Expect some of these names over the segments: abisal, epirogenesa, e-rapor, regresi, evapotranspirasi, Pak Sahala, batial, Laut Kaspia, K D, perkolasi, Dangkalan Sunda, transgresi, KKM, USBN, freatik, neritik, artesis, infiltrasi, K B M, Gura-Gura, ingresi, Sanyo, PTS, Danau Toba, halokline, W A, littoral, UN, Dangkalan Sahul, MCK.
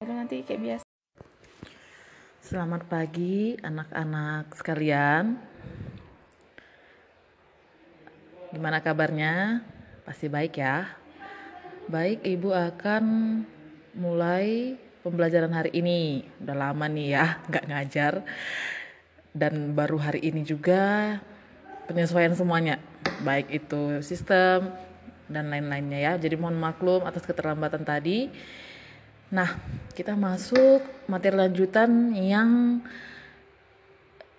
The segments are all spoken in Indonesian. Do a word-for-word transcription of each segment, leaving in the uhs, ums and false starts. Baru nanti kayak biasa. Selamat pagi anak-anak sekalian. Gimana kabarnya? Pasti baik ya. Baik, Ibu akan mulai pembelajaran hari ini. Udah lama nih ya, nggak ngajar. Dan baru hari ini juga penyesuaian semuanya. Baik itu sistem dan lain-lainnya ya. Jadi mohon maklum atas keterlambatan tadi. Nah, kita masuk materi lanjutan yang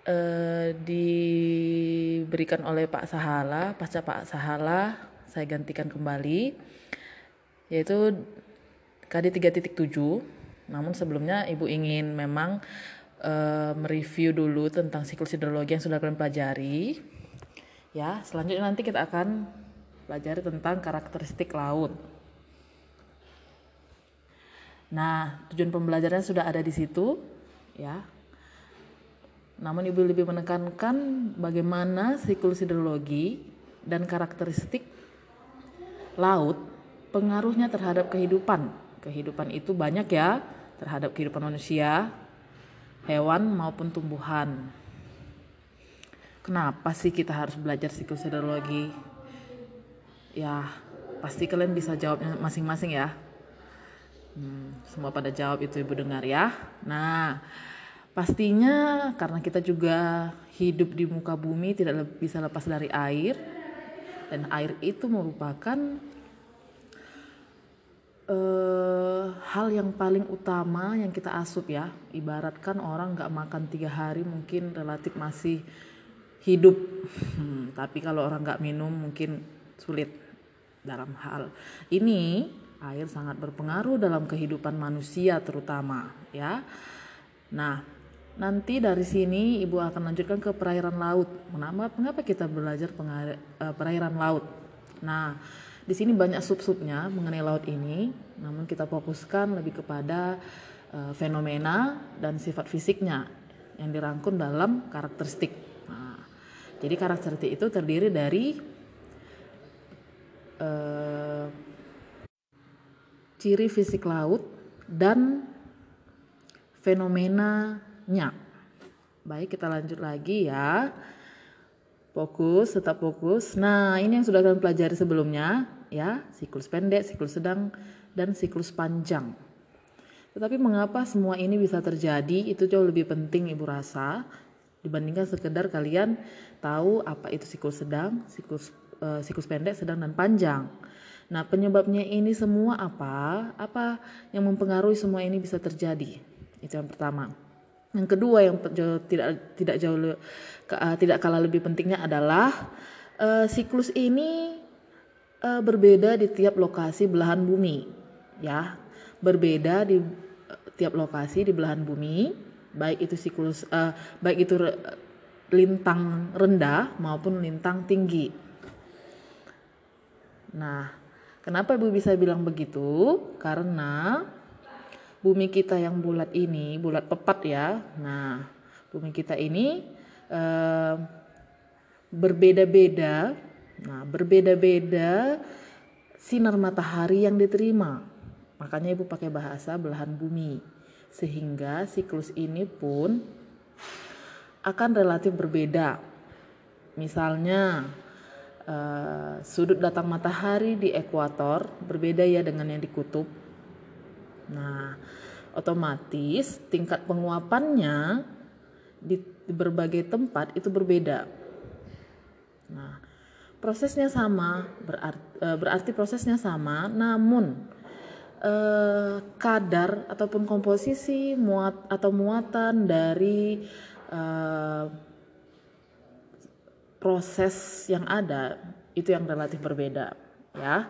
eh, diberikan oleh Pak Sahala. Pasca Pak Sahala, saya gantikan kembali, yaitu K D tiga titik tujuh. Namun sebelumnya Ibu ingin memang eh, mereview dulu tentang siklus hidrologi yang sudah kalian pelajari. Ya, selanjutnya nanti kita akan pelajari tentang karakteristik laut. Nah, tujuan pembelajaran sudah ada di situ, ya. Namun Ibu lebih menekankan bagaimana siklus hidrologi dan karakteristik laut pengaruhnya terhadap kehidupan. Kehidupan itu banyak ya, terhadap kehidupan manusia, hewan maupun tumbuhan. Kenapa sih kita harus belajar siklus hidrologi? Ya, pasti kalian bisa jawabnya masing-masing ya. Hmm, semua pada jawab itu Ibu dengar ya. Nah, pastinya karena kita juga hidup di muka bumi tidak bisa lepas dari air, dan air itu merupakan eh, hal yang paling utama yang kita asup ya. Ibaratkan orang nggak makan tiga hari mungkin relatif masih hidup, hmm, tapi kalau orang nggak minum mungkin sulit. Dalam hal ini air sangat berpengaruh dalam kehidupan manusia terutama ya. Nah, nanti dari sini Ibu akan lanjutkan ke perairan laut. Kenapa mengapa kita belajar pengair, eh, perairan laut? Nah, di sini banyak sub-subnya mengenai laut ini, namun kita fokuskan lebih kepada eh, fenomena dan sifat fisiknya yang dirangkum dalam karakteristik. Nah, jadi karakteristik itu terdiri dari eh, ciri fisik laut dan fenomenanya. Baik, kita lanjut lagi ya. Fokus, tetap fokus. Nah, ini yang sudah kalian pelajari sebelumnya ya, siklus pendek, siklus sedang, dan siklus panjang. Tetapi mengapa semua ini bisa terjadi? Itu jauh lebih penting Ibu rasa dibandingkan sekedar kalian tahu apa itu siklus sedang, siklus eh, siklus pendek, sedang, dan panjang. Nah, penyebabnya ini semua apa? Apa yang mempengaruhi semua ini bisa terjadi? Itu yang pertama. Yang kedua yang jauh, tidak tidak jauh uh, tidak kalah lebih pentingnya adalah uh, siklus ini uh, berbeda di tiap lokasi belahan bumi, ya. Berbeda di uh, tiap lokasi di belahan bumi, baik itu siklus uh, baik itu re, lintang rendah maupun lintang tinggi. Nah, kenapa Ibu bisa bilang begitu? Karena bumi kita yang bulat ini, bulat pepat ya. Nah, bumi kita ini eh, berbeda-beda. Nah, berbeda-beda sinar matahari yang diterima. Makanya Ibu pakai bahasa belahan bumi. Sehingga siklus ini pun akan relatif berbeda. Misalnya, Uh, sudut datang matahari di ekuator berbeda ya dengan yang di kutub. Nah, otomatis tingkat penguapannya di, di berbagai tempat itu berbeda. Nah, prosesnya sama, berarti, uh, berarti prosesnya sama, namun uh, kadar ataupun komposisi muat atau muatan dari uh, proses yang ada itu yang relatif berbeda ya.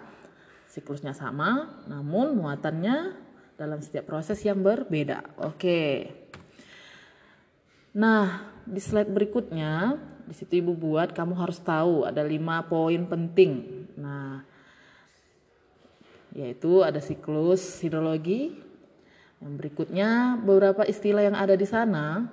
Siklusnya sama namun muatannya dalam setiap proses yang berbeda. Oke. Nah, di slide berikutnya di situ Ibu buat kamu harus tahu ada lima poin penting. Nah, yaitu ada siklus hidrologi. Yang berikutnya beberapa istilah yang ada di sana.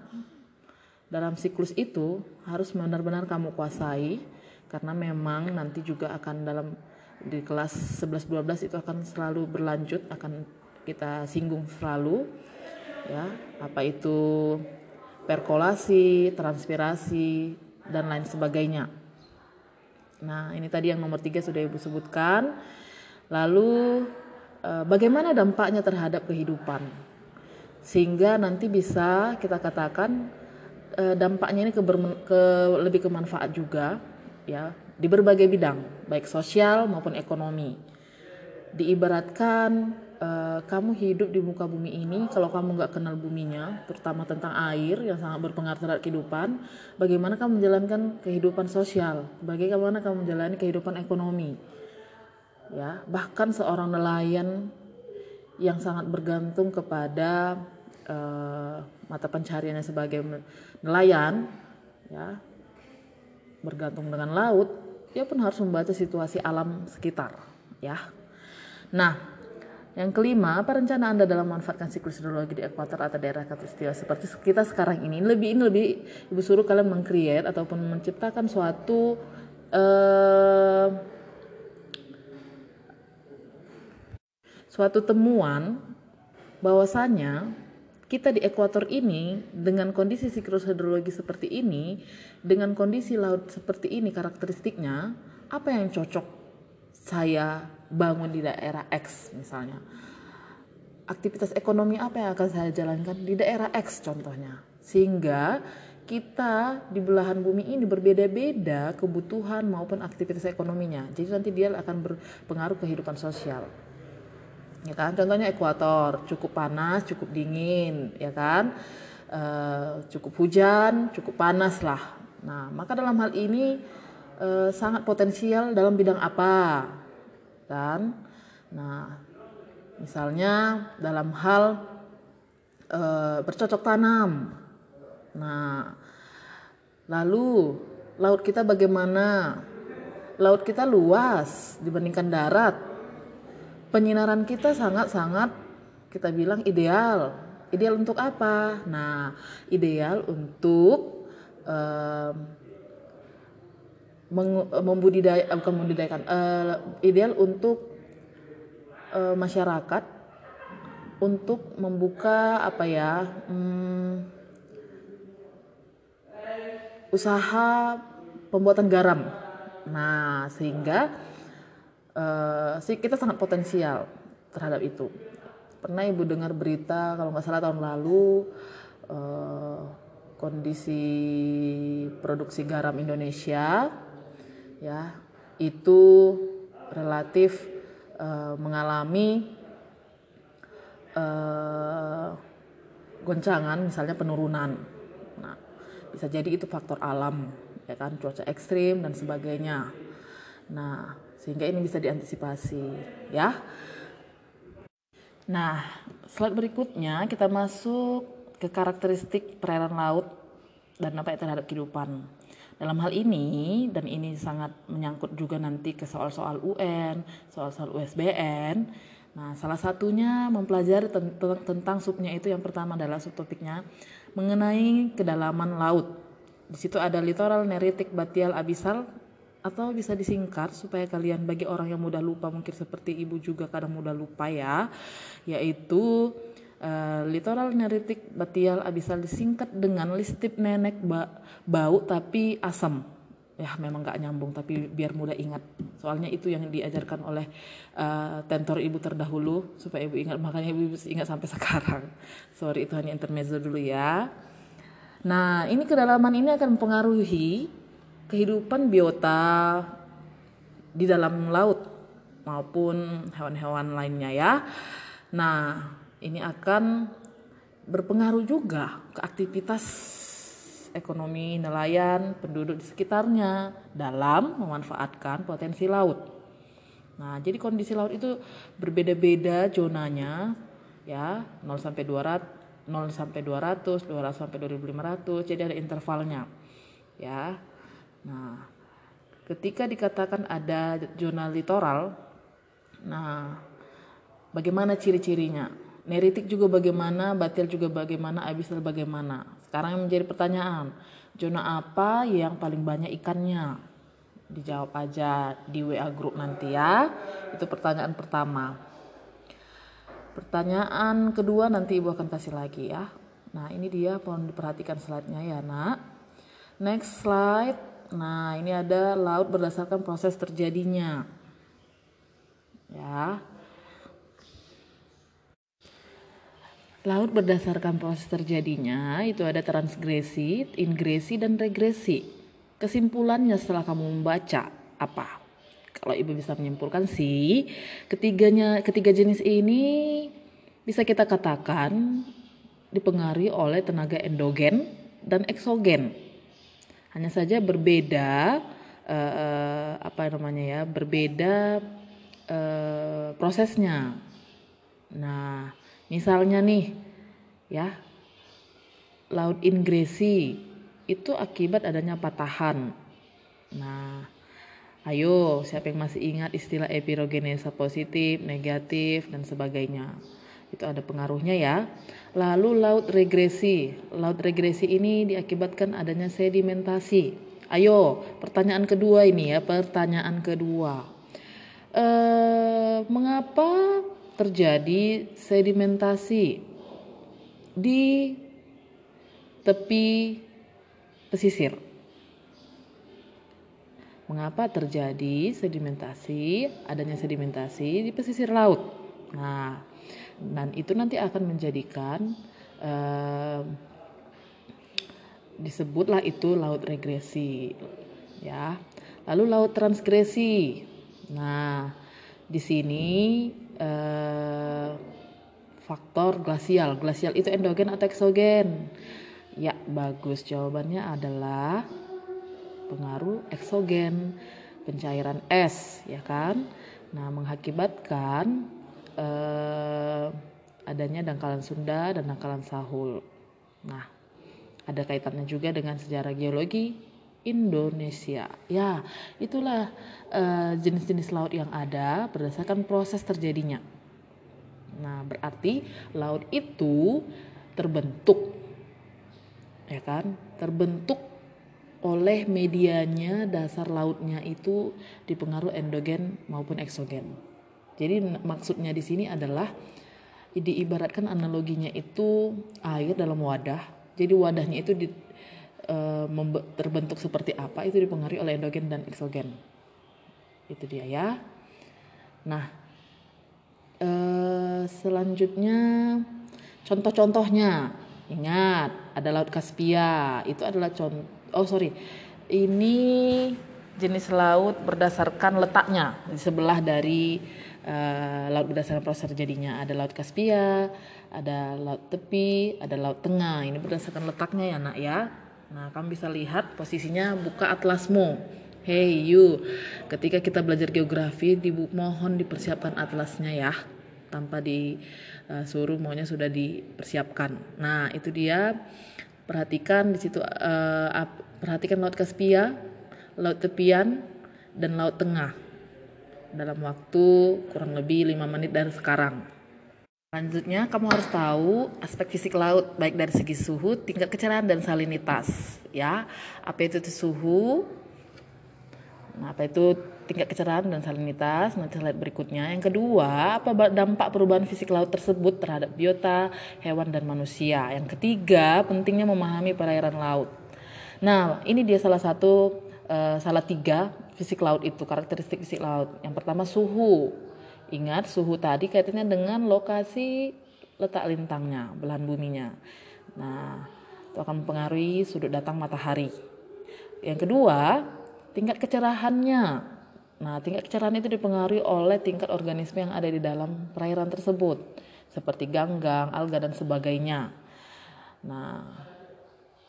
Dalam siklus itu harus benar-benar kamu kuasai karena memang nanti juga akan dalam di kelas sebelas dua belas itu akan selalu berlanjut, akan kita singgung selalu, ya, apa itu perkolasi, transpirasi, dan lain sebagainya. Nah, ini tadi yang nomor tiga sudah Ibu sebutkan. Lalu bagaimana dampaknya terhadap kehidupan? Sehingga nanti bisa kita katakan dampaknya ini ke, ke, lebih ke manfaat juga, ya, di berbagai bidang, baik sosial maupun ekonomi. Diibaratkan eh, kamu hidup di muka bumi ini, kalau kamu nggak kenal buminya, terutama tentang air yang sangat berpengaruh terhadap kehidupan, bagaimana kamu menjalankan kehidupan sosial, bagaimana kamu menjalani kehidupan ekonomi. Ya, bahkan seorang nelayan yang sangat bergantung kepada eh, mata pencariannya sebagai nelayan, ya, bergantung dengan laut, dia pun harus membaca situasi alam sekitar, ya. Nah, yang kelima, apa rencana Anda dalam memanfaatkan siklus hidrologi di ekuator atau daerah khatulistiwa seperti kita sekarang ini? Lebih ini lebih Ibu suruh kalian meng-create ataupun menciptakan suatu eh, suatu temuan bahwasanya kita di ekuator ini dengan kondisi siklus hidrologi seperti ini, dengan kondisi laut seperti ini karakteristiknya, apa yang cocok saya bangun di daerah X misalnya. Aktivitas ekonomi apa yang akan saya jalankan di daerah X contohnya. Sehingga kita di belahan bumi ini berbeda-beda kebutuhan maupun aktivitas ekonominya. Jadi nanti dia akan berpengaruh kehidupan sosial. Ya kan, contohnya ekuator cukup panas, cukup dingin, ya kan, e, cukup hujan, cukup panas lah. Nah, maka dalam hal ini e, sangat potensial dalam bidang apa, kan? Nah, misalnya dalam hal e, bercocok tanam. Nah, lalu laut kita bagaimana? Laut kita luas dibandingkan darat. Penyinaran kita sangat-sangat kita bilang ideal. Ideal untuk apa? Nah, ideal untuk eh, membudidaya, bukan membudidayakan, eh, ideal untuk eh, masyarakat untuk membuka apa ya hmm, usaha pembuatan garam. Nah, sehingga Uh, kita sangat potensial terhadap itu. Pernah Ibu dengar berita kalau nggak salah tahun lalu uh, kondisi produksi garam Indonesia, ya, itu relatif uh, mengalami uh, goncangan, misalnya penurunan. Nah, bisa jadi itu faktor alam, ya kan, cuaca ekstrim dan sebagainya. Nah, sehingga ini bisa diantisipasi, ya. Nah, slide berikutnya kita masuk ke karakteristik perairan laut dan dampaknya terhadap kehidupan. Dalam hal ini, dan ini sangat menyangkut juga nanti ke soal-soal U N, soal-soal U S B N. Nah, salah satunya mempelajari tentang, tentang subnya itu yang pertama adalah subtopiknya mengenai kedalaman laut. Di situ ada littoral, neritik, batial, abisal, atau bisa disingkat supaya kalian, bagi orang yang mudah lupa, mungkin seperti Ibu juga kadang mudah lupa, ya, yaitu uh, littoral, neritik, batial, abisal disingkat dengan listip nenek ba- bau tapi asam. Ya, memang gak nyambung tapi biar mudah ingat, soalnya itu yang diajarkan oleh uh, tentor Ibu terdahulu supaya Ibu ingat, makanya Ibu bisa ingat sampai sekarang. Sorry, itu hanya intermezzo dulu, ya. Nah, ini kedalaman ini akan mempengaruhi kehidupan biota di dalam laut maupun hewan-hewan lainnya, ya. Nah, ini akan berpengaruh juga ke aktivitas ekonomi nelayan, penduduk di sekitarnya dalam memanfaatkan potensi laut. Nah, jadi kondisi laut itu berbeda-beda zonanya, ya, nol sampai dua ratus, nol sampai dua ratus, dua ratus sampai dua ribu lima ratus, jadi ada intervalnya, ya. Nah, ketika dikatakan ada zona litoral, nah, bagaimana ciri-cirinya? Neritik juga bagaimana, batil juga bagaimana, abisal bagaimana? Sekarang yang menjadi pertanyaan, zona apa yang paling banyak ikannya? Dijawab aja di W A group nanti, ya. Itu pertanyaan pertama. Pertanyaan kedua nanti Ibu akan kasih lagi ya. Nah, ini dia, mohon diperhatikan slide-nya ya, Nak. Next slide. Nah, ini ada laut berdasarkan proses terjadinya. Ya. Laut berdasarkan proses terjadinya itu ada transgresi, ingresi, dan regresi. Kesimpulannya setelah kamu membaca apa? Kalau Ibu bisa menyimpulkan sih, ketiganya ketiga jenis ini bisa kita katakan dipengaruhi oleh tenaga endogen dan eksogen. Hanya saja berbeda eh, apa namanya ya, berbeda eh, prosesnya. Nah, misalnya nih ya, laut ingresi itu akibat adanya patahan. Nah, ayo, siapa yang masih ingat istilah epirogenesa positif, negatif, dan sebagainya. Itu ada pengaruhnya ya. Lalu laut regresi. Laut regresi ini diakibatkan adanya sedimentasi. Ayo, pertanyaan kedua ini ya, pertanyaan kedua. E, mengapa terjadi sedimentasi di tepi pesisir? Mengapa terjadi sedimentasi, adanya sedimentasi di pesisir laut? Nah, dan itu nanti akan menjadikan eh, disebutlah itu laut regresi, ya. Lalu laut transgresi. Nah, di sini eh, faktor glasial, glasial itu endogen atau eksogen? Ya, bagus. Jawabannya adalah pengaruh eksogen, pencairan es, ya kan? Nah, mengakibatkan eh, adanya Dangkalan Sunda dan Dangkalan Sahul. Nah, ada kaitannya juga dengan sejarah geologi Indonesia. Ya, itulah eh, jenis-jenis laut yang ada berdasarkan proses terjadinya. Nah, berarti laut itu terbentuk, ya kan? Terbentuk oleh medianya, dasar lautnya itu dipengaruhi endogen maupun eksogen. Jadi maksudnya di sini adalah diibaratkan analoginya itu air dalam wadah. Jadi wadahnya itu di, e, terbentuk seperti apa itu dipengaruhi oleh endogen dan eksogen. Itu dia ya. Nah, e, selanjutnya contoh-contohnya, ingat ada Laut Kaspia, itu adalah contoh. Oh sorry, ini jenis laut berdasarkan letaknya di sebelah dari uh, laut berdasarkan proses terjadinya. Ada Laut Kaspia, ada laut tepi, ada laut tengah. Ini berdasarkan letaknya ya, Nak ya. Nah, kamu bisa lihat posisinya, buka atlasmu. Hey you, ketika kita belajar geografi, dibu- mohon dipersiapkan atlasnya ya. Tanpa disuruh, uh, maunya sudah dipersiapkan. Nah, itu dia. Perhatikan di situ, eh, perhatikan Laut Kaspia, Laut Tepian, dan Laut Tengah dalam waktu kurang lebih lima menit dari sekarang. Selanjutnya kamu harus tahu aspek fisik laut, baik dari segi suhu, tingkat kecerahan, dan salinitas ya. Apa itu suhu? Nah, apa itu tingkat kecerahan dan salinitas? Nanti slide berikutnya. Yang kedua, apa dampak perubahan fisik laut tersebut terhadap biota, hewan, dan manusia? Yang ketiga, pentingnya memahami perairan laut. Nah, ini dia salah satu, uh, salah tiga fisik laut itu, karakteristik fisik laut. Yang pertama, suhu. Ingat, suhu tadi kaitannya dengan lokasi letak lintangnya, belahan buminya. Nah, itu akan mempengaruhi sudut datang matahari. Yang kedua, tingkat kecerahannya. Nah, tingkat kecerahan itu dipengaruhi oleh tingkat organisme yang ada di dalam perairan tersebut, seperti ganggang, alga, dan sebagainya. Nah,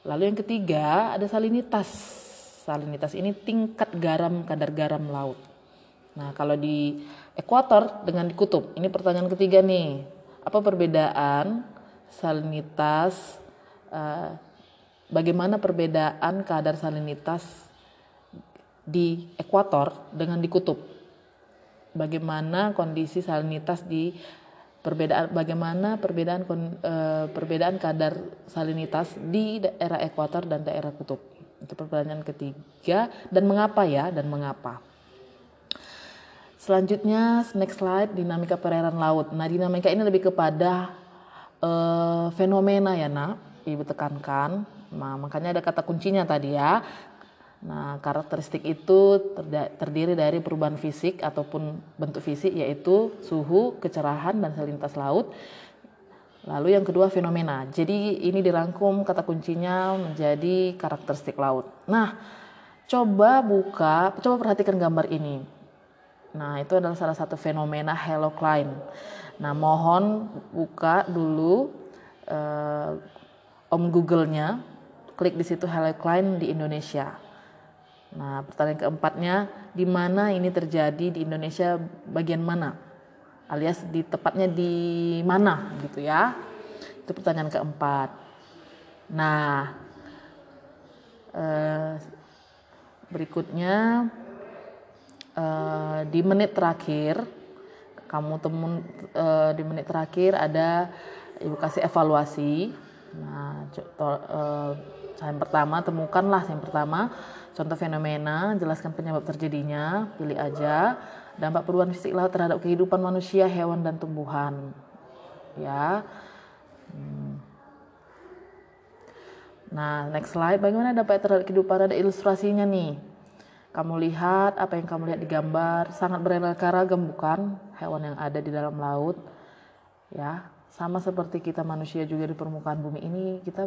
lalu yang ketiga ada salinitas. Salinitas ini tingkat garam, kadar garam laut. Nah, kalau di ekuator dengan di kutub, ini pertanyaan ketiga nih. Apa perbedaan salinitas? Eh, bagaimana perbedaan kadar salinitas di ekuator dengan di kutub? Bagaimana kondisi salinitas di perbedaan bagaimana perbedaan eh, perbedaan kadar salinitas di daerah ekuator dan daerah kutub? Itu pertanyaan ketiga, dan mengapa ya, dan mengapa? Selanjutnya, next slide, dinamika perairan laut. Nah, dinamika ini lebih kepada uh, fenomena ya, Nak. Ibu tekankan. Nah, makanya ada kata kuncinya tadi ya. Nah, karakteristik itu terdiri dari perubahan fisik ataupun bentuk fisik, yaitu suhu, kecerahan, dan salinitas laut. Lalu yang kedua fenomena. Jadi ini dirangkum kata kuncinya menjadi karakteristik laut. Nah, coba buka, coba perhatikan gambar ini. Nah, itu adalah salah satu fenomena halokline. Nah, mohon buka dulu eh, Om Google-nya, klik di situ halokline di Indonesia. Nah, pertanyaan keempatnya, di mana ini terjadi di Indonesia bagian mana? Alias di tepatnya di mana gitu ya. Itu pertanyaan keempat. Nah, eh, berikutnya eh, di menit terakhir kamu temun eh, di menit terakhir ada ibu kasih evaluasi. Nah, contoh, eh, yang pertama temukanlah yang pertama contoh fenomena, jelaskan penyebab terjadinya, pilih aja dampak perubahan fisik laut terhadap kehidupan manusia, hewan, dan tumbuhan ya. Nah, next slide, bagaimana dampak terhadap kehidupan, ada ilustrasinya nih. Kamu lihat apa yang kamu lihat di gambar, sangat beraneka ragam bukan hewan yang ada di dalam laut ya. Sama seperti kita manusia juga di permukaan bumi ini, kita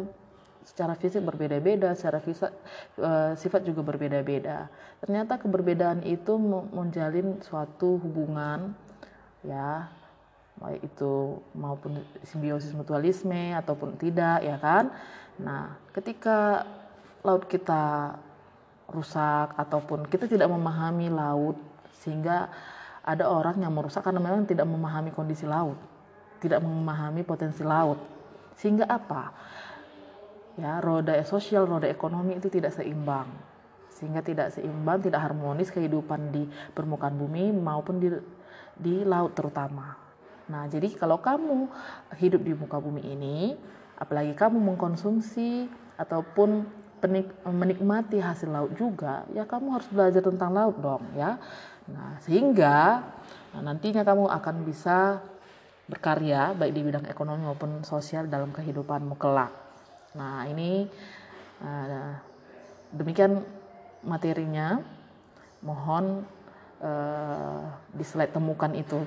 secara fisik berbeda-beda, secara fisik, e, sifat juga berbeda-beda. Ternyata keberbedaan itu menjalin suatu hubungan ya, baik itu maupun simbiosis mutualisme ataupun tidak ya kan. Nah, ketika laut kita rusak ataupun kita tidak memahami laut, sehingga ada orang yang merusak karena memang tidak memahami kondisi laut, tidak memahami potensi laut, sehingga apa? Ya, roda sosial, roda ekonomi itu tidak seimbang, sehingga tidak seimbang, tidak harmonis kehidupan di permukaan bumi maupun di, di laut terutama. Nah, jadi kalau kamu hidup di muka bumi ini, apalagi kamu mengkonsumsi ataupun penik, menikmati hasil laut juga, ya kamu harus belajar tentang laut dong ya. Nah, sehingga nah, nantinya kamu akan bisa berkarya baik di bidang ekonomi maupun sosial dalam kehidupanmu kelak. Nah, ini uh, demikian materinya. Mohon uh, di slide temukan itu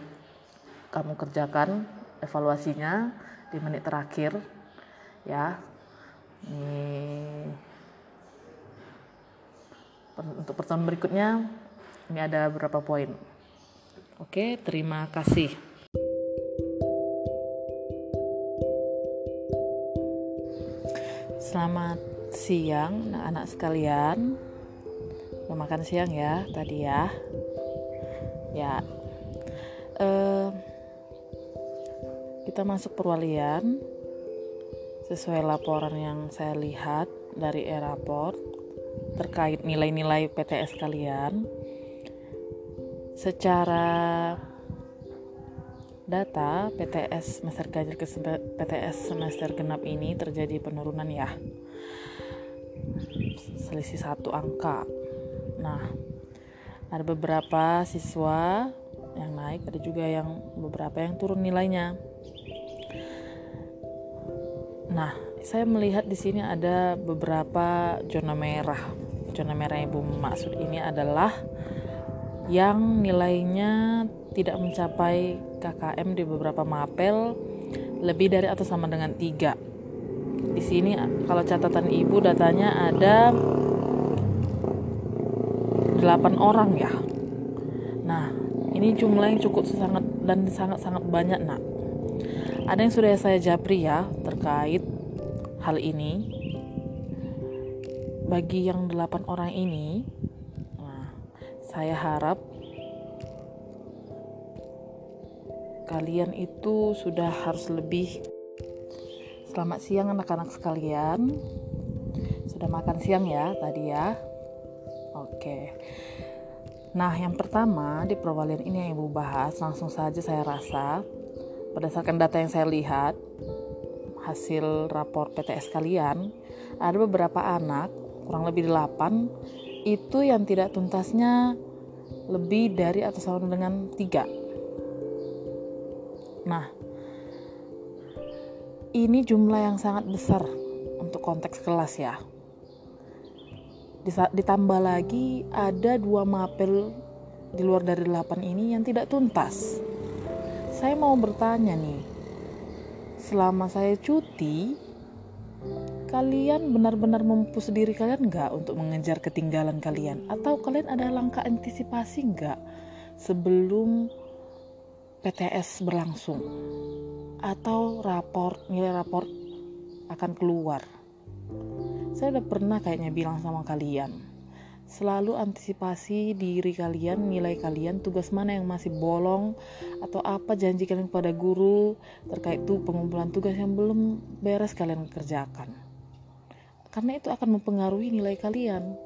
kamu kerjakan evaluasinya di menit terakhir ya. Ini untuk pertemuan berikutnya ini ada beberapa poin. Oke, terima kasih. Selamat siang anak-anak sekalian. Mau makan siang ya tadi ya. Ya. Eh, kita masuk perwalian sesuai laporan yang saya lihat dari e-rapor terkait nilai-nilai P T S kalian. Secara data P T S semester ganjil ke P T S semester genap ini terjadi penurunan ya, selisih satu angka. Nah, ada beberapa siswa yang naik, ada juga yang beberapa yang turun nilainya. Nah, saya melihat di sini ada beberapa zona merah. Zona merah yang Ibu maksud ini adalah yang nilainya tidak mencapai K K M di beberapa mapel lebih dari atau sama dengan tiga. Di sini kalau catatan Ibu datanya ada delapan orang ya. Nah, ini jumlah yang cukup sangat dan sangat-sangat banyak, Nak. Ada yang sudah saya japri ya terkait hal ini. Bagi yang delapan orang ini, nah, saya harap kalian itu sudah harus lebih. Selamat siang anak-anak sekalian. Sudah makan siang ya tadi ya. Oke. Nah, yang pertama di perwalian ini yang Ibu bahas, langsung saja saya rasa berdasarkan data yang saya lihat hasil rapor P T S kalian, ada beberapa anak kurang lebih delapan itu yang tidak tuntasnya lebih dari atau sama dengan tiga. Nah, ini jumlah yang sangat besar untuk konteks kelas ya. Ditambah lagi ada dua mapel di luar dari delapan ini yang tidak tuntas. Saya mau bertanya nih, selama saya cuti, kalian benar-benar mempush diri kalian nggak untuk mengejar ketinggalan kalian? Atau kalian ada langkah antisipasi nggak sebelum P T S berlangsung? Atau rapor, nilai rapor akan keluar? Saya udah pernah kayaknya bilang sama kalian, selalu antisipasi diri kalian, nilai kalian, tugas mana yang masih bolong, atau apa janji kalian kepada guru terkait tuh pengumpulan tugas yang belum beres kalian kerjakan, karena itu akan mempengaruhi nilai kalian.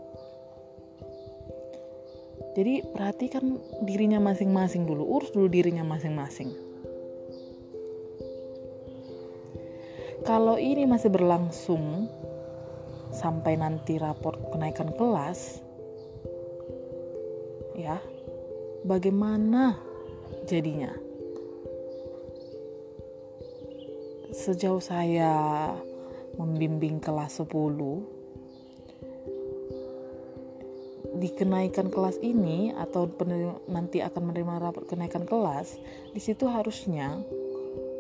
Jadi perhatikan dirinya masing-masing dulu, urus dulu dirinya masing-masing. Kalau ini masih berlangsung sampai nanti rapor kenaikan kelas, ya, bagaimana jadinya? Sejauh saya membimbing kelas sepuluh, di kenaikan kelas ini atau penerima, nanti akan menerima rapor kenaikan kelas, di situ harusnya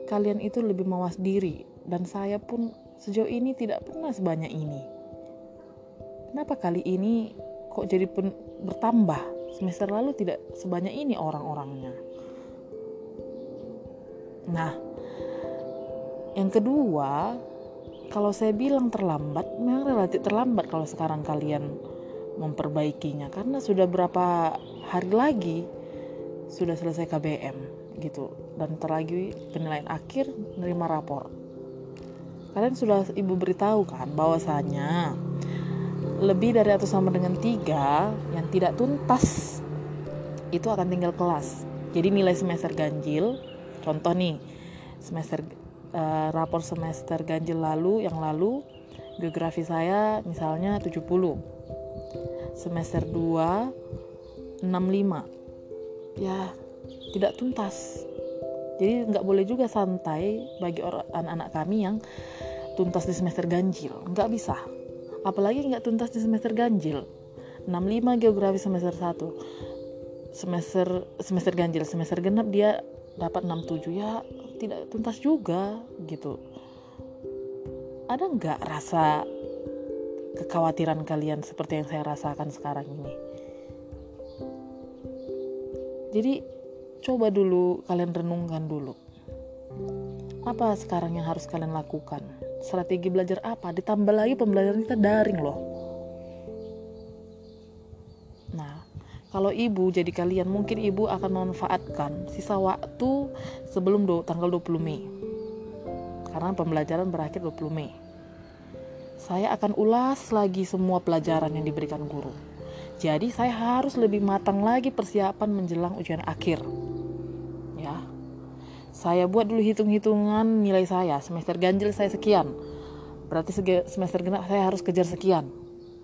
kalian itu lebih mawas diri, dan saya pun sejauh ini tidak pernah sebanyak ini. Kenapa kali ini kok jadi pen- bertambah? Semester lalu tidak sebanyak ini orang-orangnya. Nah, yang kedua, kalau saya bilang terlambat, memang relatif terlambat kalau sekarang kalian memperbaikinya, karena sudah berapa hari lagi sudah selesai K B M gitu, dan terlagi penilaian akhir menerima rapor. Kalian sudah ibu beritahu kan bahwasanya lebih dari atau sama dengan tiga yang tidak tuntas itu akan tinggal kelas. Jadi nilai semester ganjil, contoh nih, semester uh, rapor semester ganjil lalu yang lalu geografi saya misalnya tujuh puluh. Semester dua enam puluh lima. Ya, tidak tuntas. Jadi enggak boleh juga santai bagi orang, anak-anak kami yang tuntas di semester ganjil, enggak bisa. Apalagi nggak tuntas di semester ganjil, enam puluh lima geografi semester satu, semester semester ganjil semester genap dia dapat enam puluh tujuh, ya tidak tuntas juga gitu. Ada nggak rasa kekhawatiran kalian seperti yang saya rasakan sekarang ini? Jadi coba dulu kalian renungkan dulu, apa sekarang yang harus kalian lakukan? Strategi belajar apa? Ditambah lagi pembelajaran kita daring loh. Nah, kalau ibu jadi kalian, mungkin ibu akan memanfaatkan sisa waktu sebelum do- tanggal dua puluh Mei, karena pembelajaran berakhir dua puluh Mei. Saya akan ulas lagi semua pelajaran yang diberikan guru. Jadi saya harus lebih matang lagi persiapan menjelang ujian akhir. Ya, saya buat dulu hitung-hitungan nilai saya, semester ganjil saya sekian, berarti semester genap saya harus kejar sekian.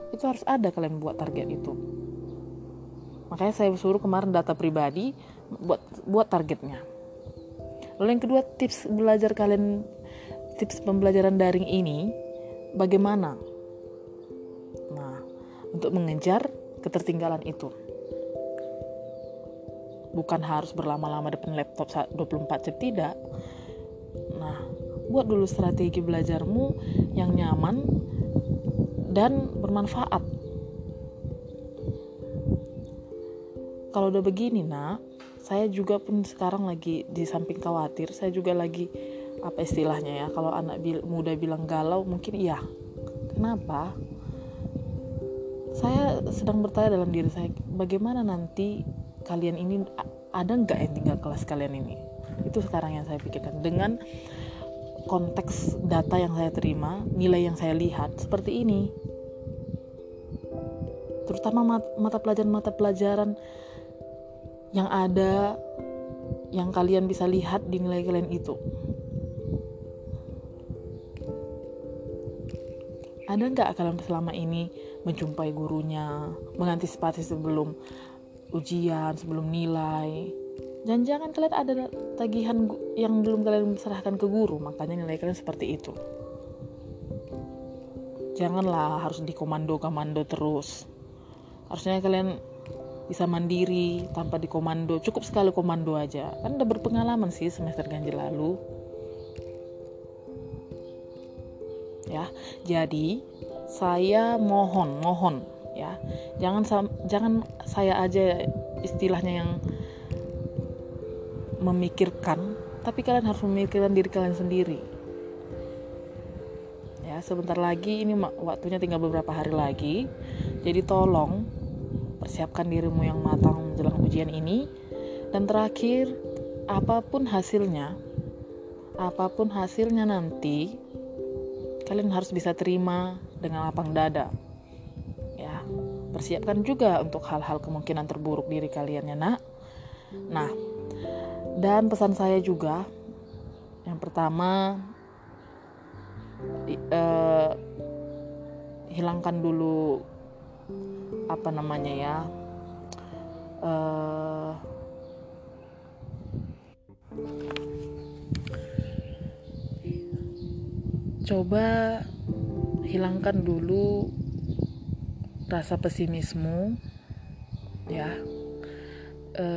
Itu harus ada, kalian buat target itu. Makanya saya suruh kemarin data pribadi buat buat targetnya. Lalu yang kedua, tips belajar kalian, tips pembelajaran daring ini bagaimana? Nah, untuk mengejar ketertinggalan itu. Bukan harus berlama-lama depan laptop dua puluh empat jam, tidak. Nah, buat dulu strategi belajarmu yang nyaman dan bermanfaat. Kalau udah begini, nah, saya juga pun sekarang lagi di samping khawatir, saya juga lagi apa istilahnya ya, kalau anak muda bilang galau, mungkin iya. Kenapa? Saya sedang bertanya dalam diri saya, bagaimana nanti kalian ini, ada nggak yang tinggal kelas kalian ini? Itu sekarang yang saya pikirkan dengan konteks data yang saya terima, nilai yang saya lihat seperti ini, terutama mata pelajaran-mata pelajaran yang ada, yang kalian bisa lihat di nilai kalian itu. Ada nggak kalian selama ini menjumpai gurunya, mengantisipasi sebelum ujian, sebelum nilai. Dan jangan kalian ada tagihan yang belum kalian serahkan ke guru, makanya nilai kalian seperti itu. Janganlah harus dikomando-komando terus. Harusnya kalian bisa mandiri tanpa dikomando, cukup sekali komando aja. Kan udah berpengalaman sih semester ganjil lalu. Ya, jadi saya mohon, mohon ya. Jangan jangan saya aja istilahnya yang memikirkan, tapi kalian harus memikirkan diri kalian sendiri. Ya, sebentar lagi ini waktunya tinggal beberapa hari lagi. Jadi tolong persiapkan dirimu yang matang menjelang ujian ini. Dan terakhir, apapun hasilnya, apapun hasilnya nanti kalian harus bisa terima dengan lapang dada. Ya, persiapkan juga untuk hal-hal kemungkinan terburuk diri kalian ya, Nak. Nah, dan pesan saya juga yang pertama, eh, hilangkan dulu apa namanya ya? Eh, Coba hilangkan dulu rasa pesimismu, ya. E,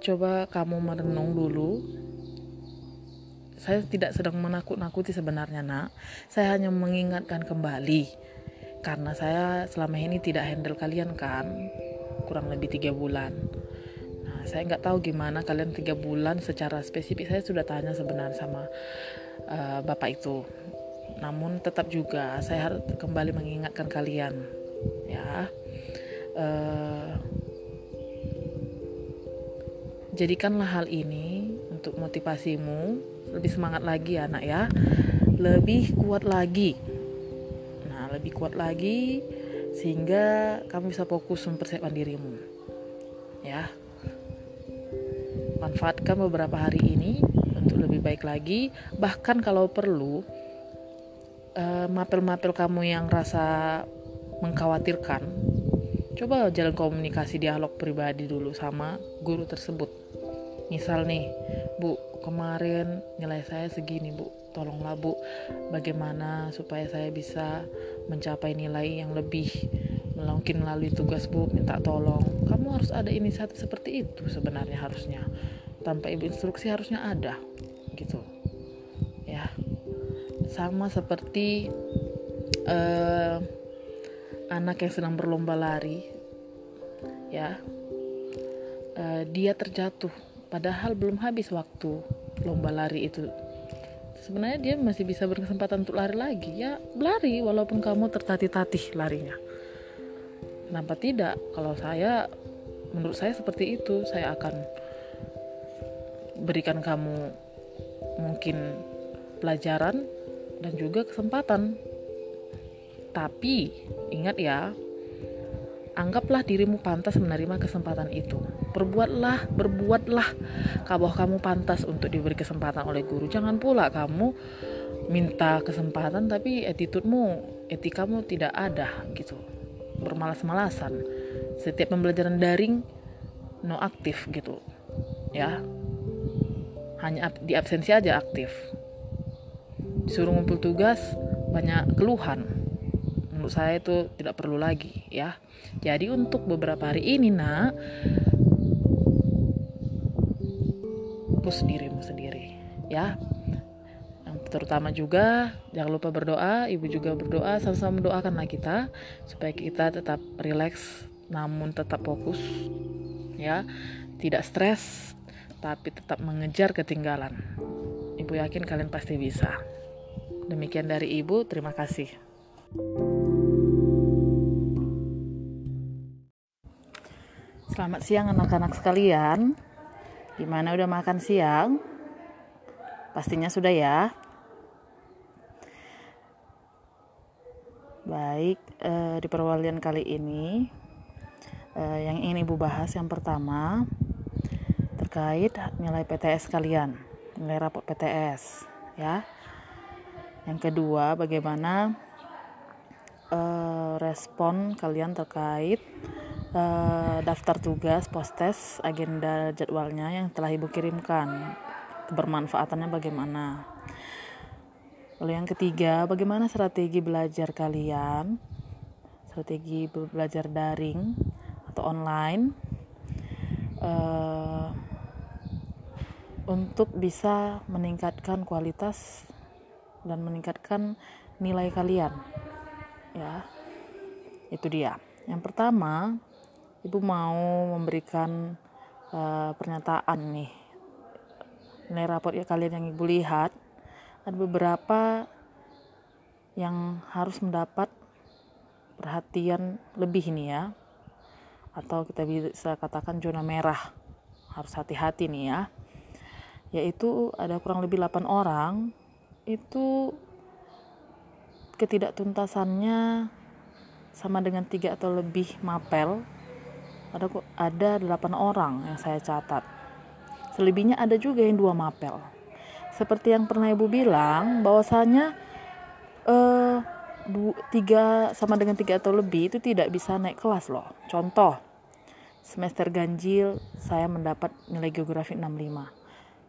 coba kamu merenung dulu. Saya tidak sedang menakut-nakuti sebenarnya, Nak. Saya hanya mengingatkan kembali, karena saya selama ini tidak handle kalian kan, kurang lebih tiga bulan. Saya nggak tahu gimana kalian tiga bulan secara spesifik. Saya sudah tanya sebenarnya sama uh, bapak itu, namun tetap juga saya harus kembali mengingatkan kalian ya. Uh, jadikanlah hal ini untuk motivasimu, lebih semangat lagi ya, Nak ya, lebih kuat lagi. Nah, lebih kuat lagi sehingga kamu bisa fokus mempersiapkan dirimu ya. Manfaatkan beberapa hari ini untuk lebih baik lagi. Bahkan kalau perlu, uh, mapel-mapel kamu yang rasa mengkhawatirkan, coba jalan komunikasi dialog pribadi dulu sama guru tersebut. Misal nih, Bu, kemarin nilai saya segini, Bu. Tolonglah, Bu, bagaimana supaya saya bisa mencapai nilai yang lebih, mungkin melalui tugas, Bu, minta tolong. Kamu harus ada inisiatif seperti itu sebenarnya harusnya. Tanpa ibu instruksi harusnya ada, gitu. Ya, sama seperti uh, anak yang sedang berlomba lari, ya, uh, dia terjatuh. Padahal belum habis waktu lomba lari itu. Sebenarnya dia masih bisa berkesempatan untuk lari lagi. Ya, lari walaupun kamu tertatih-tatih larinya. Kenapa tidak? Kalau saya, menurut saya seperti itu. Saya akan berikan kamu mungkin pelajaran dan juga kesempatan. Tapi ingat ya, anggaplah dirimu pantas menerima kesempatan itu. Perbuatlah, berbuatlah bahwa kamu pantas untuk diberi kesempatan oleh guru. Jangan pula kamu minta kesempatan tapi attitude-mu, etikamu tidak ada gitu. Bermalas-malasan, setiap pembelajaran daring no aktif gitu ya, hanya di absensi aja aktif, disuruh ngumpul tugas banyak keluhan. Menurut saya itu tidak perlu lagi ya. Jadi untuk beberapa hari ini, Nak, push dirimu sendiri ya. Terutama juga jangan lupa berdoa, ibu juga berdoa, sama-sama doakanlah kita supaya kita tetap relax namun tetap fokus ya, tidak stres tapi tetap mengejar ketinggalan. Ibu yakin kalian pasti bisa. Demikian dari ibu, terima kasih. Selamat siang anak-anak sekalian. Gimana, udah makan siang? Pastinya sudah ya. Baik, eh, di perwalian kali ini eh, yang ingin ibu bahas yang pertama terkait nilai P T S kalian, nilai rapor P T S ya. Yang kedua, bagaimana uh, respon kalian terkait uh, daftar tugas, postes, agenda jadwalnya yang telah Ibu kirimkan. Kebermanfaatannya bagaimana? Lalu yang ketiga, bagaimana strategi belajar kalian? Strategi belajar daring atau online uh, untuk bisa meningkatkan kualitas dan meningkatkan nilai kalian, ya. Itu dia. Yang pertama, Ibu mau memberikan uh, pernyataan nih. Nilai rapor ya kalian yang Ibu lihat, ada beberapa yang harus mendapat perhatian lebih nih ya. Atau kita bisa katakan zona merah. Harus hati-hati nih ya. Yaitu ada kurang lebih delapan orang itu ketidaktuntasannya sama dengan tiga atau lebih mapel. Ada ada delapan orang yang saya catat. Selebihnya ada juga yang dua mapel. Seperti yang pernah Ibu bilang, bahwasanya eh, du, tiga sama dengan tiga atau lebih itu tidak bisa naik kelas loh. Contoh, semester ganjil saya mendapat nilai geografi enam puluh lima.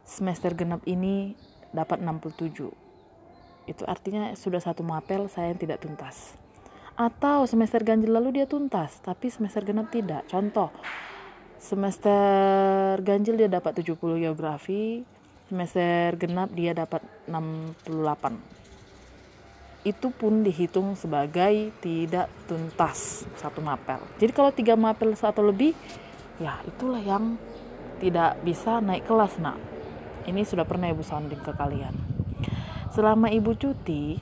Semester genap ini dapat enam puluh tujuh. Itu artinya sudah satu mapel saya yang tidak tuntas. Atau semester ganjil lalu dia tuntas, tapi semester genap tidak. Contoh, semester ganjil dia dapat tujuh puluh geografi, semester genap dia dapat enam puluh delapan. Itu pun dihitung sebagai tidak tuntas satu mapel. Jadi kalau tiga mapel atau lebih, ya itulah yang tidak bisa naik kelas, nak. Ini sudah pernah Ibu sounding ke kalian. Selama Ibu cuti,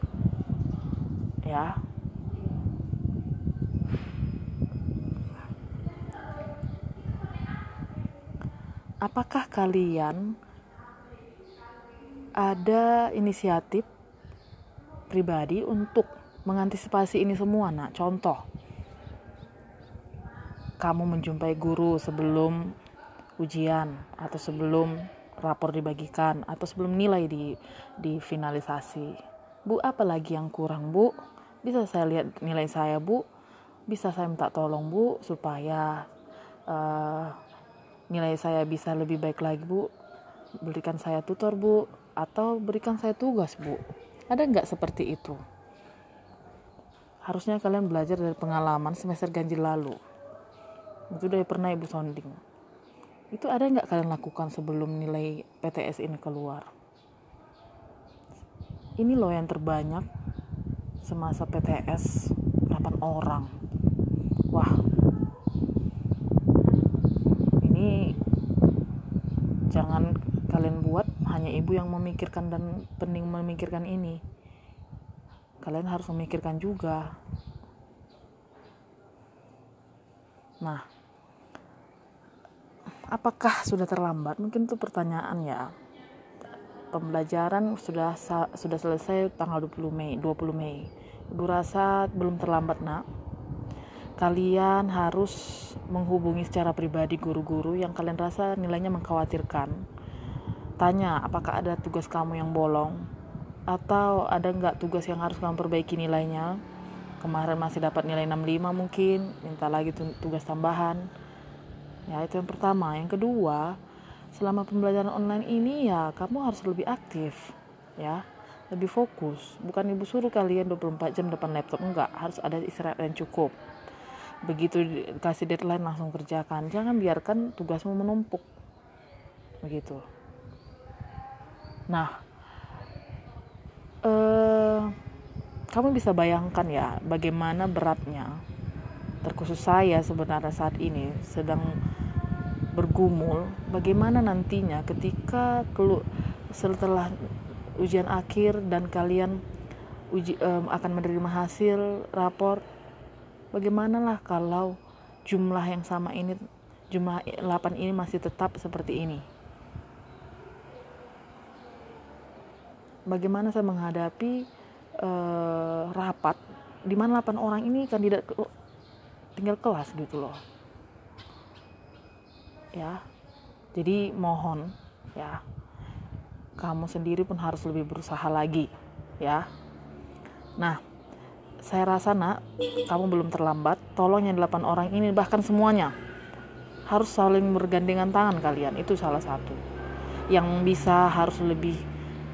ya, apakah kalian ada inisiatif pribadi untuk mengantisipasi ini semua, nak? Contoh, kamu menjumpai guru sebelum ujian atau sebelum rapor dibagikan atau sebelum nilai di difinalisasi. Bu, apa lagi yang kurang, Bu? Bisa saya lihat nilai saya, Bu? Bisa saya minta tolong, Bu, supaya uh, nilai saya bisa lebih baik lagi, Bu? Berikan saya tutor, Bu, atau berikan saya tugas, Bu. Ada nggak seperti itu? Harusnya kalian belajar dari pengalaman semester ganjil lalu. Itu udah pernah Ibu sounding. Itu ada nggak kalian lakukan sebelum nilai P T S ini keluar? Ini loh yang terbanyak semasa P T S, delapan orang. Wah, ini jangan kalian buat hanya Ibu yang memikirkan dan pening memikirkan ini. Kalian harus memikirkan juga. Nah, apakah sudah terlambat? Mungkin itu pertanyaan ya. Pembelajaran sudah sudah selesai tanggal dua puluh Mei. Ibu rasa belum terlambat, nak. Kalian harus menghubungi secara pribadi guru-guru yang kalian rasa nilainya mengkhawatirkan. Tanya, apakah ada tugas kamu yang bolong? Atau ada nggak tugas yang harus kamu perbaiki nilainya? Kemarin masih dapat nilai enam puluh lima mungkin, minta lagi tugas tambahan. Ya, itu yang pertama. Yang kedua, selama pembelajaran online ini ya kamu harus lebih aktif, ya, lebih fokus. Bukan Ibu suruh kalian dua puluh empat jam depan laptop, enggak. Harus ada istirahat yang cukup. Begitu kasih deadline langsung kerjakan. Jangan biarkan tugasmu menumpuk. Begitu. Nah, eh, kamu bisa bayangkan ya bagaimana beratnya. Terkhusus saya sebenarnya saat ini sedang bergumul bagaimana nantinya ketika kelu, setelah ujian akhir dan kalian uji, um, akan menerima hasil rapor, bagaimanalah kalau jumlah yang sama ini, jumlah delapan ini masih tetap seperti ini. Bagaimana saya menghadapi uh, rapat di mana delapan orang ini kandidat tinggal kelas gitu loh, ya. Jadi mohon ya, kamu sendiri pun harus lebih berusaha lagi, ya. Nah, saya rasa nak, kamu belum terlambat. Tolong yang delapan orang ini, bahkan semuanya, harus saling bergandengan tangan kalian. Itu salah satu. Yang bisa harus lebih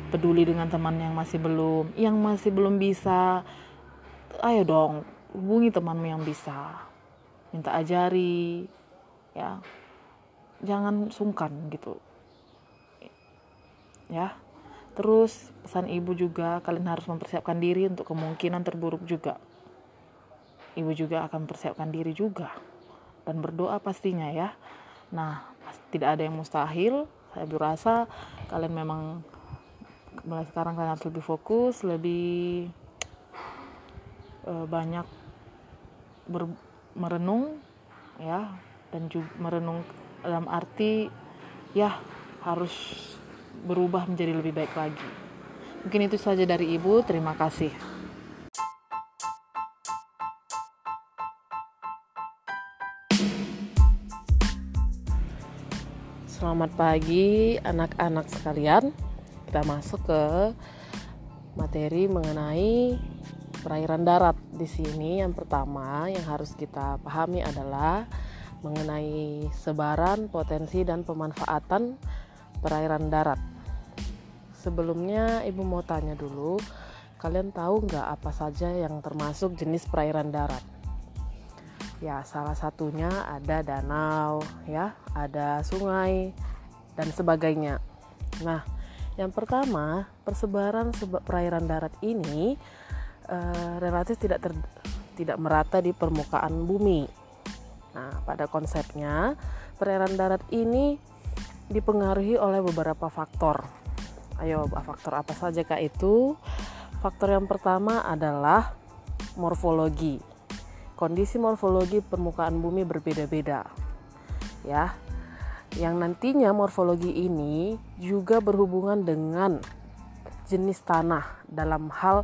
peduli dengan teman yang masih belum. Yang masih belum bisa, ayo dong, hubungi temanmu yang bisa. Minta ajari, ya. Jangan sungkan gitu. Ya. Terus pesan ibu juga, kalian harus mempersiapkan diri untuk kemungkinan terburuk juga. Ibu juga akan mempersiapkan diri juga. Dan berdoa pastinya ya. Nah, tidak ada yang mustahil. Saya berasa kalian memang mulai sekarang kalian harus lebih fokus, lebih e, banyak ber, merenung ya, dan juga merenung dalam arti ya harus berubah menjadi lebih baik lagi. Mungkin itu saja dari ibu, terima kasih. Selamat pagi anak-anak sekalian. Kita masuk ke materi mengenai perairan darat. Di sini yang pertama yang harus kita pahami adalah mengenai sebaran, potensi, dan pemanfaatan perairan darat. Sebelumnya ibu mau tanya dulu, kalian tahu nggak apa saja yang termasuk jenis perairan darat? Ya, salah satunya ada danau, ya, ada sungai, dan sebagainya. Nah, yang pertama, persebaran seba- perairan darat ini eh, relatif tidak ter- tidak merata di permukaan bumi. Nah, pada konsepnya perairan darat ini dipengaruhi oleh beberapa faktor. Ayo, faktor apa saja kak itu? Faktor yang pertama adalah morfologi. Kondisi morfologi permukaan bumi berbeda-beda, ya. Yang nantinya morfologi ini juga berhubungan dengan jenis tanah dalam hal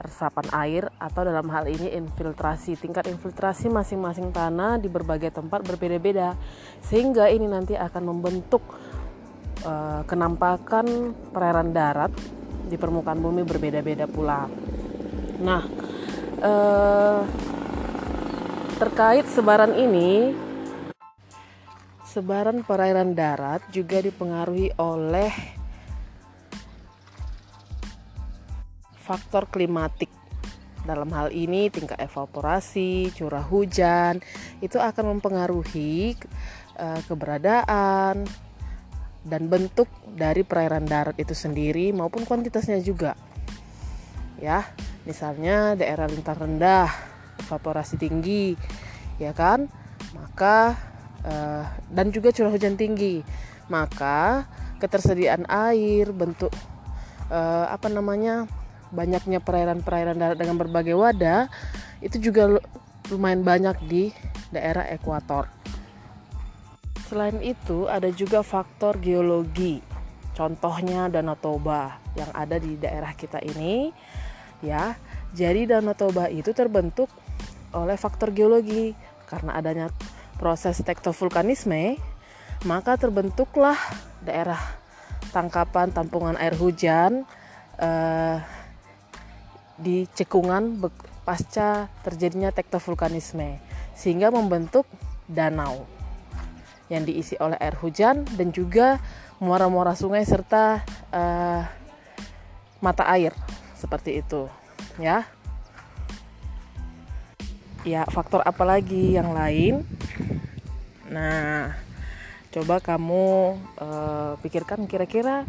resapan air atau dalam hal ini infiltrasi. Tingkat infiltrasi masing-masing tanah di berbagai tempat berbeda-beda, sehingga ini nanti akan membentuk e, kenampakan perairan darat di permukaan bumi berbeda-beda pula. Nah, e, terkait sebaran ini, sebaran perairan darat juga dipengaruhi oleh faktor klimatik. Dalam hal ini tingkat evaporasi, curah hujan, itu akan mempengaruhi e, keberadaan dan bentuk dari perairan darat itu sendiri maupun kuantitasnya juga. Ya, misalnya daerah lintang rendah, evaporasi tinggi, ya kan? Maka e, dan juga curah hujan tinggi. Maka ketersediaan air, bentuk e, apa namanya? banyaknya perairan-perairan darat dengan berbagai wadah itu juga lumayan banyak di daerah ekuator. Selain itu ada juga faktor geologi, contohnya Danau Toba yang ada di daerah kita ini, ya. Jadi Danau Toba itu terbentuk oleh faktor geologi karena adanya proses tektovulkanisme, maka terbentuklah daerah tangkapan tampungan air hujan eh, di cekungan pasca terjadinya tektovulkanisme, sehingga membentuk danau yang diisi oleh air hujan dan juga muara-muara sungai serta uh, mata air seperti itu, ya. Ya, faktor apa lagi yang lain? Nah, coba kamu uh, pikirkan kira-kira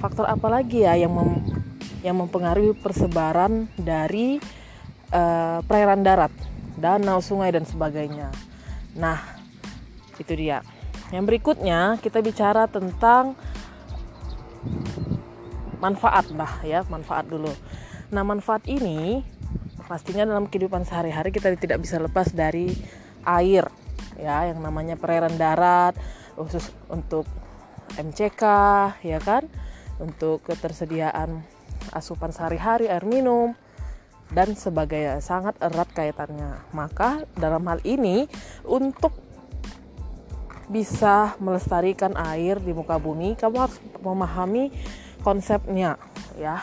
faktor apa lagi ya yang mem- yang mempengaruhi persebaran dari e, perairan darat, danau, sungai, dan sebagainya. Nah, itu dia. Yang berikutnya kita bicara tentang manfaat lah ya, manfaat dulu. Nah, manfaat ini pastinya dalam kehidupan sehari-hari kita tidak bisa lepas dari air, ya, yang namanya perairan darat, khusus untuk M C K, ya kan, untuk ketersediaan asupan sehari-hari, air minum, dan sebagainya, sangat erat kaitannya. Maka dalam hal ini untuk bisa melestarikan air di muka bumi, kamu harus memahami konsepnya, ya.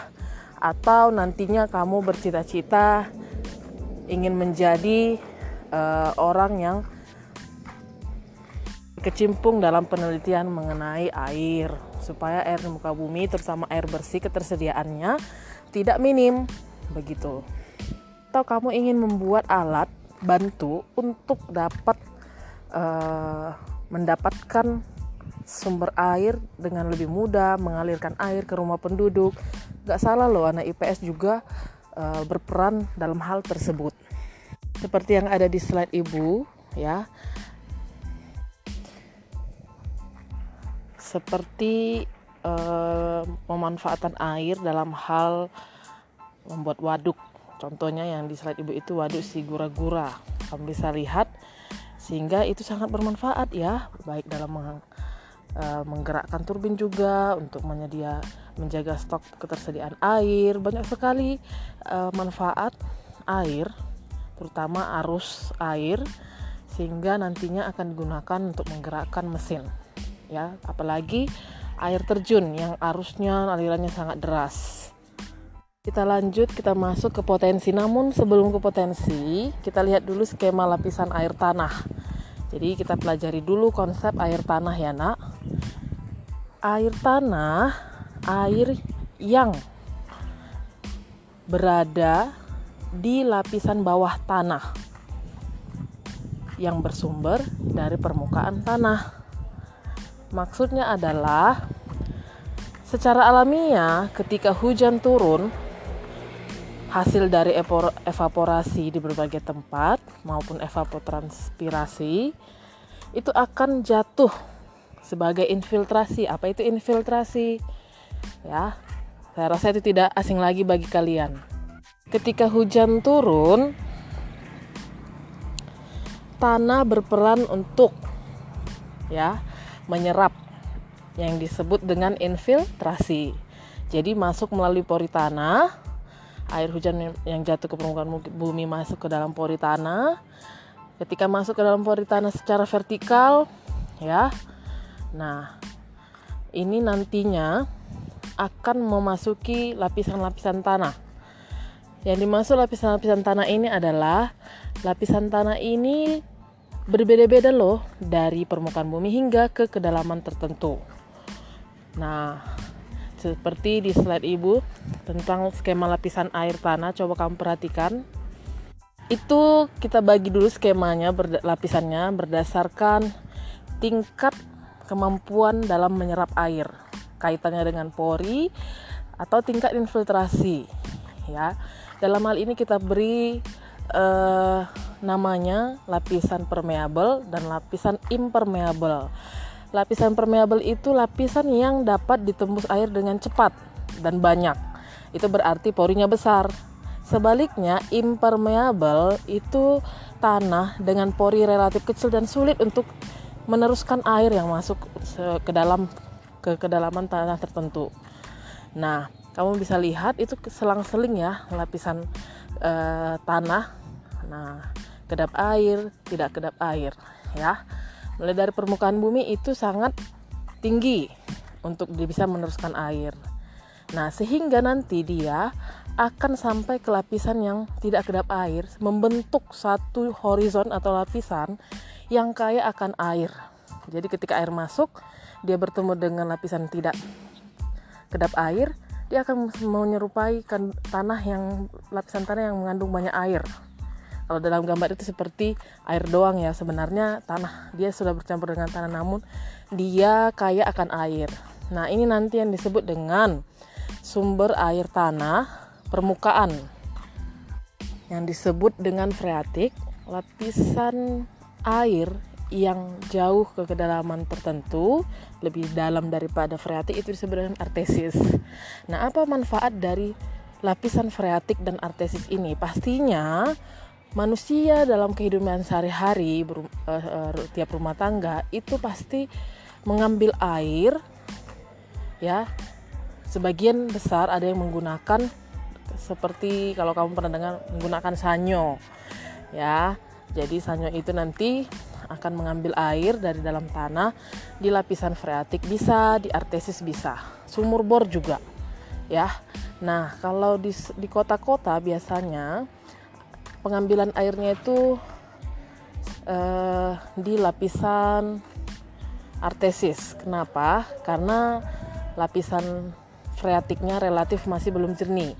Atau nantinya kamu bercita-cita ingin menjadi uh, orang yang kecimpung dalam penelitian mengenai air, supaya air di muka bumi, terutama air bersih, ketersediaannya tidak minim, begitu. Atau kamu ingin membuat alat bantu untuk dapat uh, mendapatkan sumber air dengan lebih mudah, mengalirkan air ke rumah penduduk. Gak salah loh, anak I P S juga uh, berperan dalam hal tersebut. Seperti yang ada di slide Ibu, ya. Seperti eh, pemanfaatan air dalam hal membuat waduk. Contohnya yang di slide Ibu itu waduk si Gura-Gura. Kamu bisa lihat, sehingga itu sangat bermanfaat ya, baik dalam meng, eh, menggerakkan turbin juga, untuk menyedia, menjaga stok ketersediaan air. Banyak sekali eh, manfaat air, terutama arus air, sehingga nantinya akan digunakan untuk menggerakkan mesin. Ya, apalagi air terjun yang arusnya alirannya sangat deras. Kita lanjut, kita masuk ke potensi. Namun sebelum ke potensi, kita lihat dulu skema lapisan air tanah. Jadi kita pelajari dulu konsep air tanah ya nak. Air tanah, air yang berada di lapisan bawah tanah, yang bersumber dari permukaan tanah. Maksudnya adalah secara alamiah ketika hujan turun, hasil dari evaporasi di berbagai tempat maupun evapotranspirasi itu akan jatuh sebagai infiltrasi. Apa itu infiltrasi? Ya, saya rasa itu tidak asing lagi bagi kalian. Ketika hujan turun, tanah berperan untuk ya menyerap yang disebut dengan infiltrasi. Jadi masuk melalui pori tanah, air hujan yang jatuh ke permukaan bumi masuk ke dalam pori tanah. Ketika masuk ke dalam pori tanah secara vertikal, ya. Nah, ini nantinya akan memasuki lapisan-lapisan tanah. Yang dimaksud lapisan-lapisan tanah ini adalah lapisan tanah ini berbeda-beda loh dari permukaan bumi hingga ke kedalaman tertentu. Nah, seperti di slide Ibu tentang skema lapisan air tanah, coba kamu perhatikan. Itu kita bagi dulu skemanya, berda- lapisannya berdasarkan tingkat kemampuan dalam menyerap air, kaitannya dengan pori atau tingkat infiltrasi. Ya, dalam hal ini kita beri Uh, namanya lapisan permeabel dan lapisan impermeabel. Lapisan permeabel itu lapisan yang dapat ditembus air dengan cepat dan banyak. Itu berarti porinya besar. Sebaliknya, impermeabel itu tanah dengan pori relatif kecil dan sulit untuk meneruskan air yang masuk ke dalam ke kedalaman tanah tertentu. Nah, kamu bisa lihat itu selang-seling ya lapisan Uh, tanah, nah kedap air, tidak kedap air, ya. Mulai dari permukaan bumi itu sangat tinggi untuk dia bisa meneruskan air. Nah, sehingga nanti dia akan sampai ke lapisan yang tidak kedap air, membentuk satu horizon atau lapisan yang kaya akan air. Jadi ketika air masuk, dia bertemu dengan lapisan tidak kedap air, dia akan menyerupai tanah yang lapisan tanah yang mengandung banyak air. Kalau dalam gambar itu seperti air doang ya, sebenarnya tanah dia sudah bercampur dengan tanah, namun dia kaya akan air. Nah, ini nanti yang disebut dengan sumber air tanah permukaan, yang disebut dengan freatik, lapisan air yang jauh ke kedalaman tertentu, lebih dalam daripada freatik, itu disebut dengan artesis. Nah, apa manfaat dari lapisan freatik dan artesis ini? Pastinya manusia dalam kehidupan sehari-hari, berum, uh, uh, tiap rumah tangga itu pasti mengambil air ya. Sebagian besar ada yang menggunakan, seperti kalau kamu pernah dengar, menggunakan sanyo ya. Jadi sanyo itu nanti akan mengambil air dari dalam tanah di lapisan freatik bisa, di artesis bisa, sumur bor juga ya. Nah, kalau di, di kota-kota biasanya pengambilan airnya itu eh, di lapisan artesis. Kenapa? Karena lapisan freatiknya relatif masih belum jernih.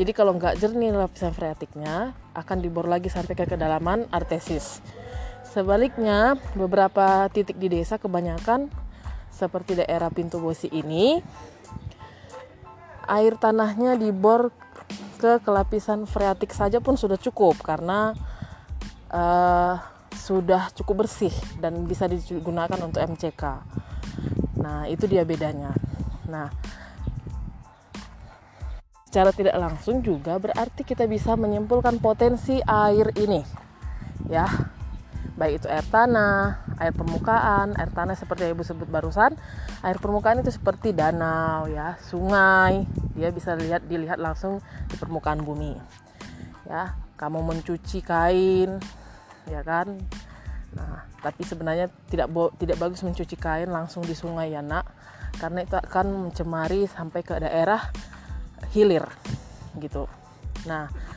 Jadi kalau nggak jernih lapisan freatiknya, akan dibor lagi sampai ke kedalaman artesis. Sebaliknya, beberapa titik di desa kebanyakan seperti daerah Pintu Bosi ini, air tanahnya dibor ke lapisan freatik saja pun sudah cukup karena uh, sudah cukup bersih dan bisa digunakan untuk M C K. Nah, itu dia bedanya. Nah, secara tidak langsung juga berarti kita bisa menyimpulkan potensi air ini, ya, baik itu air tanah, air permukaan. Air tanah seperti yang Ibu sebut barusan, air permukaan itu seperti danau, ya, sungai. Dia bisa lihat dilihat langsung di permukaan bumi, ya. Kamu mencuci kain, ya kan? Nah, tapi sebenarnya tidak bo- tidak bagus mencuci kain langsung di sungai, ya nak, karena itu akan mencemari sampai ke daerah hilir, gitu. Nah,